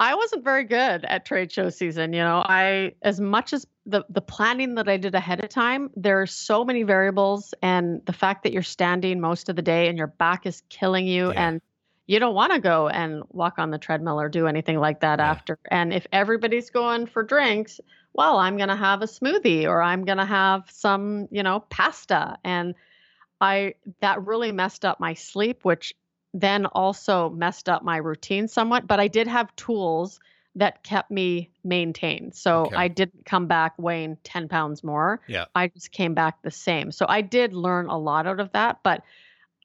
I wasn't very good at trade show season. You know, I, as much as the planning that I did ahead of time, there are so many variables, and the fact that you're standing most of the day and your back is killing you and you don't want to go and walk on the treadmill or do anything like that after. And if everybody's going for drinks, well, I'm going to have a smoothie or I'm going to have some, you know, pasta. And that really messed up my sleep, which then also messed up my routine somewhat. But I did have tools that kept me maintained. So I didn't come back weighing 10 pounds more. I just came back the same. So I did learn a lot out of that. But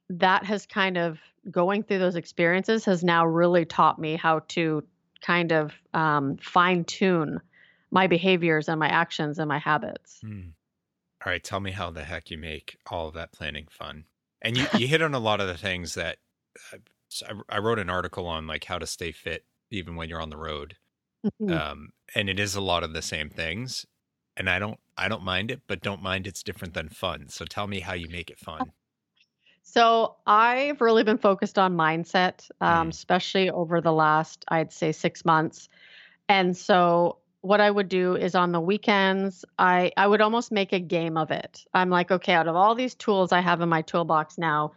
that has kind of, going through those experiences has now really taught me how to kind of fine tune my behaviors and my actions and my habits. All right. Tell me how the heck you make all of that planning fun. And you hit on a lot of the things that I wrote an article on, like how to stay fit even when you're on the road. And it is a lot of the same things. And I don't mind it, but don't mind it's different than fun. So tell me how you make it fun. So I've really been focused on mindset, especially over the last, I'd say 6 months. And so what I would do is on the weekends, I would almost make a game of it. I'm like, okay, out of all these tools I have in my toolbox now,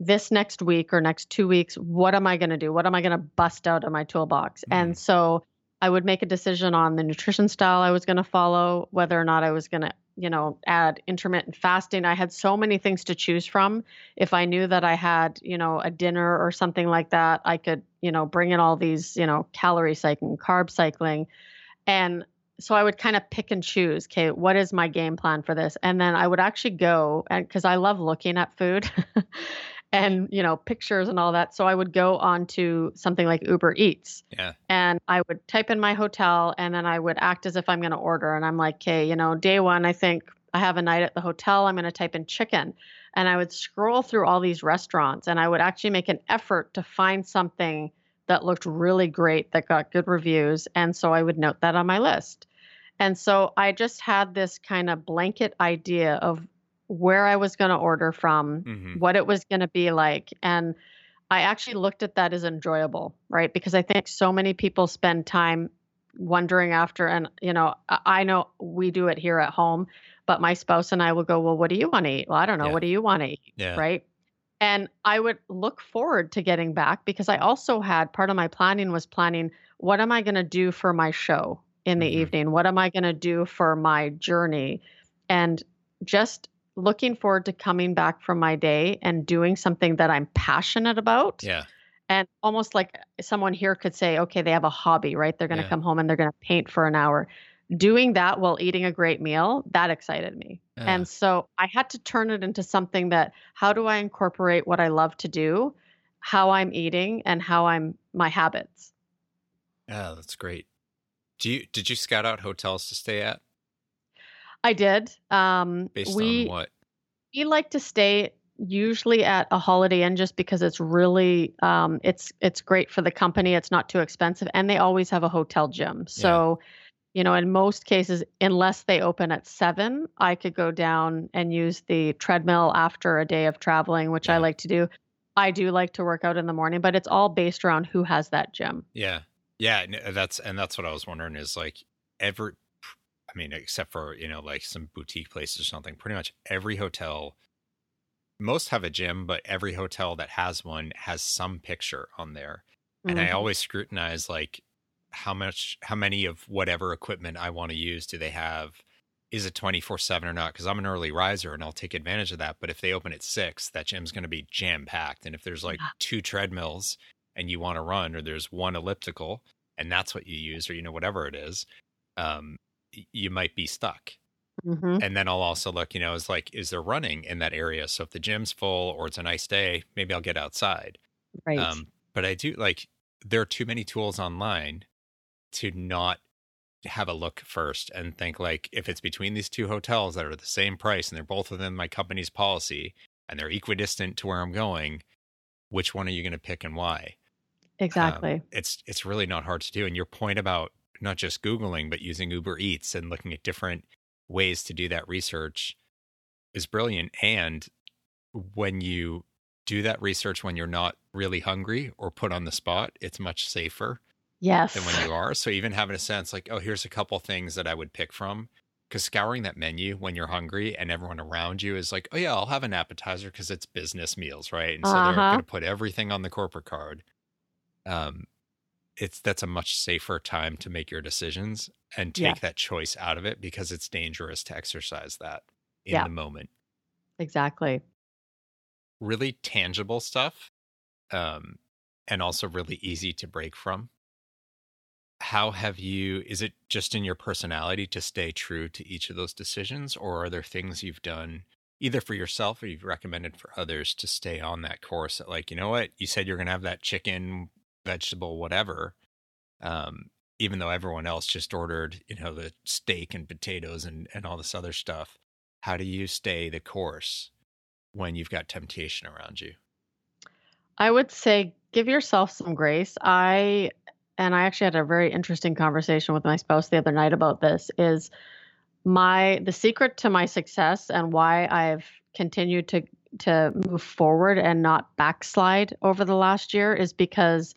this next week or next 2 weeks, what am I going to do? What am I going to bust out of my toolbox? And so I would make a decision on the nutrition style I was going to follow, whether or not I was going to, you know, add intermittent fasting. I had so many things to choose from. If I knew that I had, you know, a dinner or something like that, I could, you know, bring in all these, you know, calorie cycling, carb cycling. And so I would kind of pick and choose, okay, what is my game plan for this? And then I would actually go, and because I love looking at food and, you know, pictures and all that. So I would go onto something like Uber Eats and I would type in my hotel and then I would act as if I'm going to order. And I'm like, okay, you know, day one, I think I have a night at the hotel. I'm going to type in chicken. And I would scroll through all these restaurants and I would actually make an effort to find something that looked really great, that got good reviews. And so I would note that on my list. And so I just had this kind of blanket idea of where I was going to order from, what it was going to be like. And I actually looked at that as enjoyable, right? Because I think so many people spend time wondering after, and, you know, I know we do it here at home, but my spouse and I will go, well, what do you want to eat? Well, I don't know. What do you want to eat? Right? And I would look forward to getting back because I also had, part of my planning was planning, what am I going to do for my show in the evening? What am I going to do for my journey? And just looking forward to coming back from my day and doing something that I'm passionate about. And almost like someone here could say, okay, they have a hobby, right? They're going to come home and they're going to paint for an hour. Doing that while eating a great meal, that excited me. And so I had to turn it into something that, how do I incorporate what I love to do, how I'm eating, and how I'm my habits. Yeah, that's great. Did you scout out hotels to stay at? I did. Based on what? We like to stay usually at a Holiday Inn just because it's really, it's great for the company. It's not too expensive. And they always have a hotel gym. So You know, in most cases, unless they open at 7, I could go down and use the treadmill after a day of traveling, which I like to do. I do like to work out in the morning, but it's all based around who has that gym. Yeah. Yeah. That's what I was wondering is like except for, you know, like some boutique places or something, pretty much every hotel, most have a gym, but every hotel that has one has some picture on there. And I always scrutinize like how many of whatever equipment I want to use do they have? Is it 24/7 or not? Because I'm an early riser and I'll take advantage of that. But if they open at 6, that gym's going to be jam packed. And if there's like 2 treadmills and you want to run, or there's 1 elliptical and that's what you use, or, you know, whatever it is, you might be stuck. Mm-hmm. And then I'll also look, you know, it's like, is there running in that area? So if the gym's full or it's a nice day, maybe I'll get outside. Right. But I do like, there are too many tools online to not have a look first and think like, if it's between these 2 hotels that are the same price and they're both within my company's policy and they're equidistant to where I'm going, which one are you going to pick and why? Exactly. It's really not hard to do. And your point about not just Googling, but using Uber Eats and looking at different ways to do that research is brilliant. And when you do that research, when you're not really hungry or put on the spot, it's much safer. Yes. Than when you are. So even having a sense like, oh, here's a couple things that I would pick from, because scouring that menu when you're hungry and everyone around you is like, oh yeah, I'll have an appetizer because it's business meals, right? And so they're going to put everything on the corporate card. That's a much safer time to make your decisions and take that choice out of it, because it's dangerous to exercise that in the moment. Exactly. Really tangible stuff, and also really easy to break from. How have you, is it just in your personality to stay true to each of those decisions, or are there things you've done either for yourself or you've recommended for others to stay on that course that, like, you know what, you said you're going to have that chicken, vegetable, whatever, even though everyone else just ordered, you know, the steak and potatoes and all this other stuff. How do you stay the course when you've got temptation around you? I would say give yourself some grace. And I actually had a very interesting conversation with my spouse the other night about this, is the secret to my success and why I've continued to move forward and not backslide over the last year is because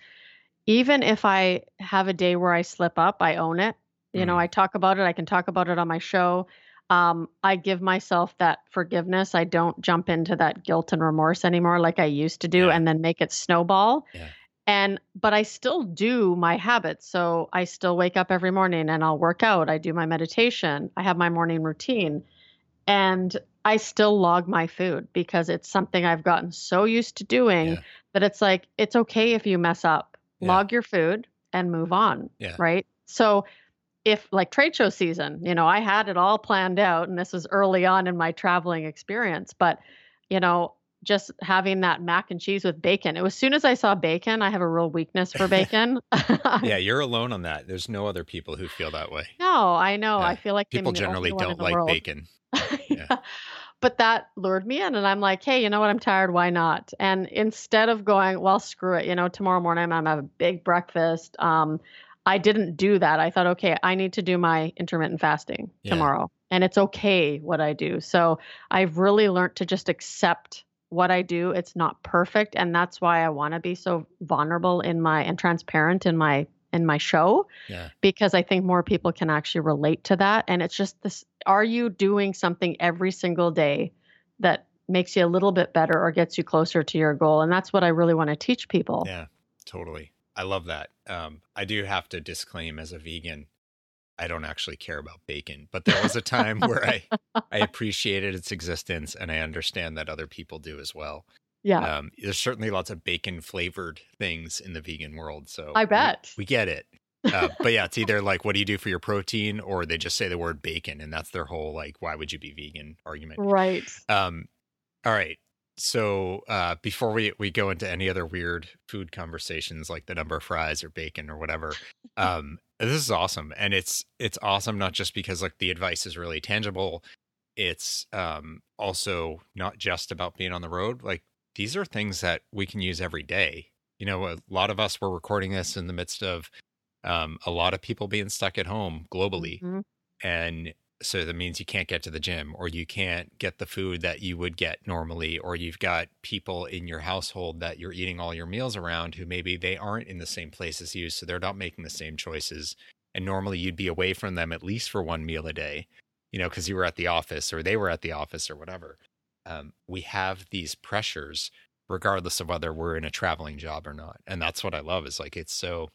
even if I have a day where I slip up, I own it. You know, I talk about it. I can talk about it on my show. I give myself that forgiveness. I don't jump into that guilt and remorse anymore like I used to do and then make it snowball. Yeah. But I still do my habits. So I still wake up every morning and I'll work out. I do my meditation. I have my morning routine, and I still log my food because it's something I've gotten so used to doing that it's like, it's okay if you mess up, log your food and move on. Yeah. Right. So if, like, trade show season, you know, I had it all planned out, and this was early on in my traveling experience, but, you know, just having that mac and cheese with bacon. It was, as soon as I saw bacon, I have a real weakness for bacon. Yeah, you're alone on that. There's no other people who feel that way. No, I know. Yeah. I feel like people generally don't like bacon. Yeah. But that lured me in, and I'm like, hey, you know what? I'm tired. Why not? And instead of going, well, screw it, you know, tomorrow morning I'm going to have a big breakfast. I didn't do that. I thought, okay, I need to do my intermittent fasting tomorrow, and it's okay what I do. So I've really learned to just accept what I do. It's not perfect. And that's why I want to be so vulnerable and transparent in my show, because I think more people can actually relate to that. And it's just this, are you doing something every single day that makes you a little bit better or gets you closer to your goal? And that's what I really want to teach people. Yeah, totally. I love that. I do have to disclaim, as a vegan, I don't actually care about bacon, but there was a time where I appreciated its existence, and I understand that other people do as well. Yeah. There's certainly lots of bacon flavored things in the vegan world. So I bet we get it. But yeah, it's either like, what do you do for your protein? Or they just say the word bacon, and that's their whole, like, why would you be vegan argument? Right. All right. So before we go into any other weird food conversations, like the number of fries or bacon or whatever, this is awesome. And it's awesome, not just because, like, the advice is really tangible. It's also not just about being on the road. Like, these are things that we can use every day. You know, a lot of us were recording this in the midst of a lot of people being stuck at home globally. Mm-hmm. And so that means you can't get to the gym, or you can't get the food that you would get normally, or you've got people in your household that you're eating all your meals around who maybe they aren't in the same place as you, so they're not making the same choices. And normally you'd be away from them at least for one meal a day, you know, because you were at the office or they were at the office or whatever. We have these pressures regardless of whether we're in a traveling job or not. And that's what I love, is like, it's so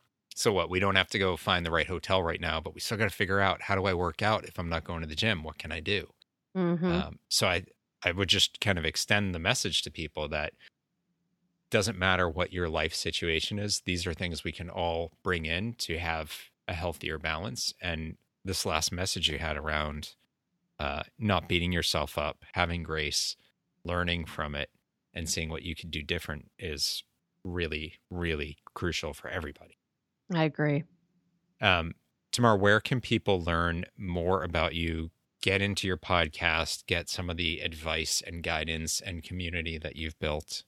what? We don't have to go find the right hotel right now, but we still got to figure out, how do I work out if I'm not going to the gym? What can I do? Mm-hmm. So I would just kind of extend the message to people that doesn't matter what your life situation is. These are things we can all bring in to have a healthier balance. And this last message you had around not beating yourself up, having grace, learning from it, and seeing what you could do different is really, really crucial for everybody. I agree. Tamar, where can people learn more about you, get into your podcast, get some of the advice and guidance and community that you've built?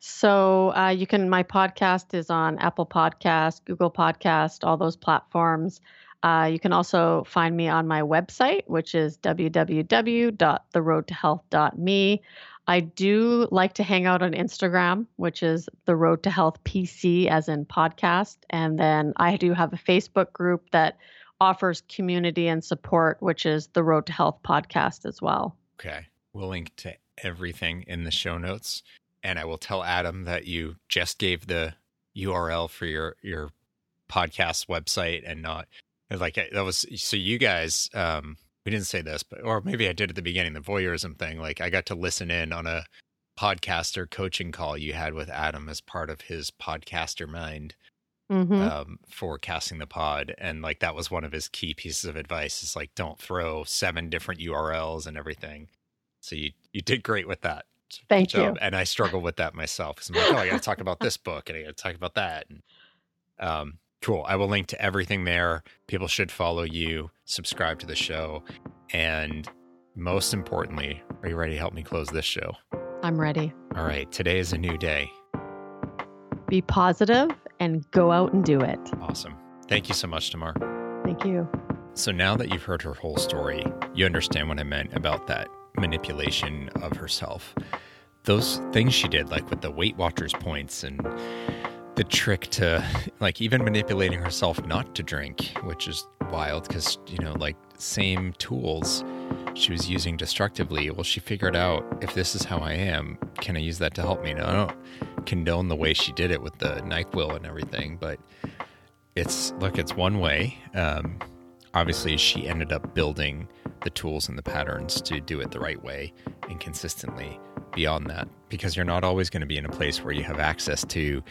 So my podcast is on Apple Podcast, Google Podcast, all those platforms. You can also find me on my website, which is www.theroadtohealth.me. I do like to hang out on Instagram, which is The Road to Health PC, as in podcast. And then I do have a Facebook group that offers community and support, which is The Road to Health Podcast as well. Okay. We'll link to everything in the show notes. And I will tell Adam that you just gave the URL for your podcast website and not like that was. So you guys, we didn't say this, but, or maybe I did at the beginning, the voyeurism thing. Like, I got to listen in on a podcaster coaching call you had with Adam as part of his podcaster mind, for Casting the Pod. And like, that was one of his key pieces of advice, is like, don't throw 7 different URLs and everything. So you did great with that. Thank you. And I struggle with that myself, because I'm like, I got to talk about this book and I got to talk about that. And, cool. I will link to everything there. People should follow you, subscribe to the show. And most importantly, are you ready to help me close this show? I'm ready. All right. Today is a new day. Be positive and go out and do it. Awesome. Thank you so much, Tamar. Thank you. So now that you've heard her whole story, you understand what I meant about that manipulation of herself. Those things she did, like with the Weight Watchers points and the trick to, like, even manipulating herself not to drink, which is wild because, you know, like, same tools she was using destructively. Well, she figured out, if this is how I am, can I use that to help me? Now, I don't condone the way she did it with the NyQuil and everything, but it's one way. Obviously, she ended up building the tools and the patterns to do it the right way and consistently beyond that, because you're not always going to be in a place where you have access to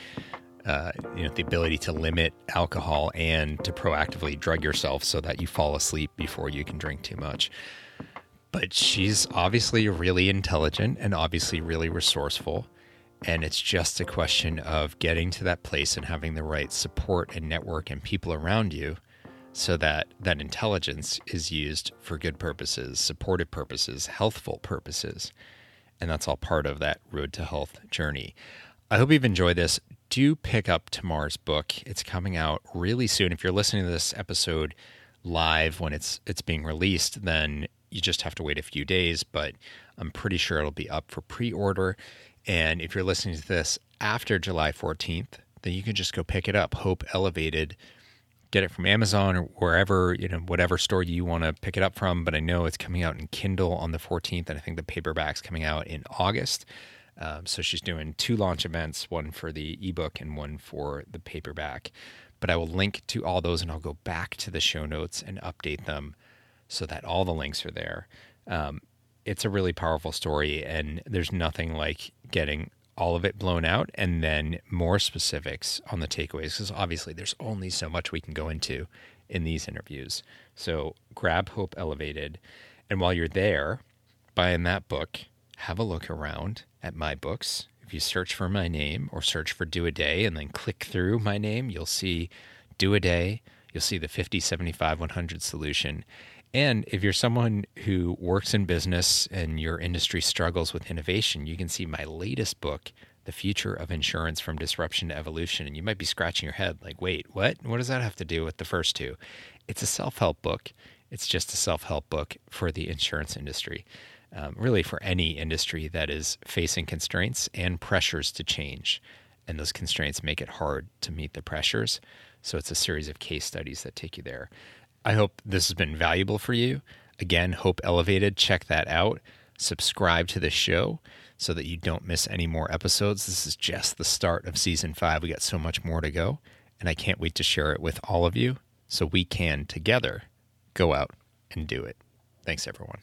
the ability to limit alcohol and to proactively drug yourself so that you fall asleep before you can drink too much. But she's obviously really intelligent and obviously really resourceful. And it's just a question of getting to that place and having the right support and network and people around you so that that intelligence is used for good purposes, supportive purposes, healthful purposes. And that's all part of that Road to Health journey. I hope you've enjoyed this. Do pick up Tamar's book. It's coming out really soon. If you're listening to this episode live when it's being released, then you just have to wait a few days, but I'm pretty sure it'll be up for pre-order. And if you're listening to this after July 14th, then you can just go pick it up, Hope Elevated. Get it from Amazon or wherever, whatever store you want to pick it up from. But I know it's coming out in Kindle on the 14th, and I think the paperback's coming out in August. So she's doing 2 launch events, one for the ebook and one for the paperback. But I will link to all those, and I'll go back to the show notes and update them so that all the links are there. It's a really powerful story, and there's nothing like getting all of it blown out and then more specifics on the takeaways, because obviously there's only so much we can go into in these interviews. So grab Hope Elevated. And while you're there, buying that book, have a look around at my books. If you search for my name or search for Do A Day and then click through my name, you'll see Do A Day. You'll see the 50, 75, 100 solution. And if you're someone who works in business and your industry struggles with innovation, you can see my latest book, The Future of Insurance from Disruption to Evolution. And you might be scratching your head like, wait, what? What does that have to do with the first two? It's a self-help book. It's just a self-help book for the insurance industry, really for any industry that is facing constraints and pressures to change. And those constraints make it hard to meet the pressures. So it's a series of case studies that take you there. I hope this has been valuable for you. Again, Hope Elevated, check that out. Subscribe to the show so that you don't miss any more episodes. This is just the start of season 5. We got so much more to go, and I can't wait to share it with all of you so we can together go out and do it. Thanks, everyone.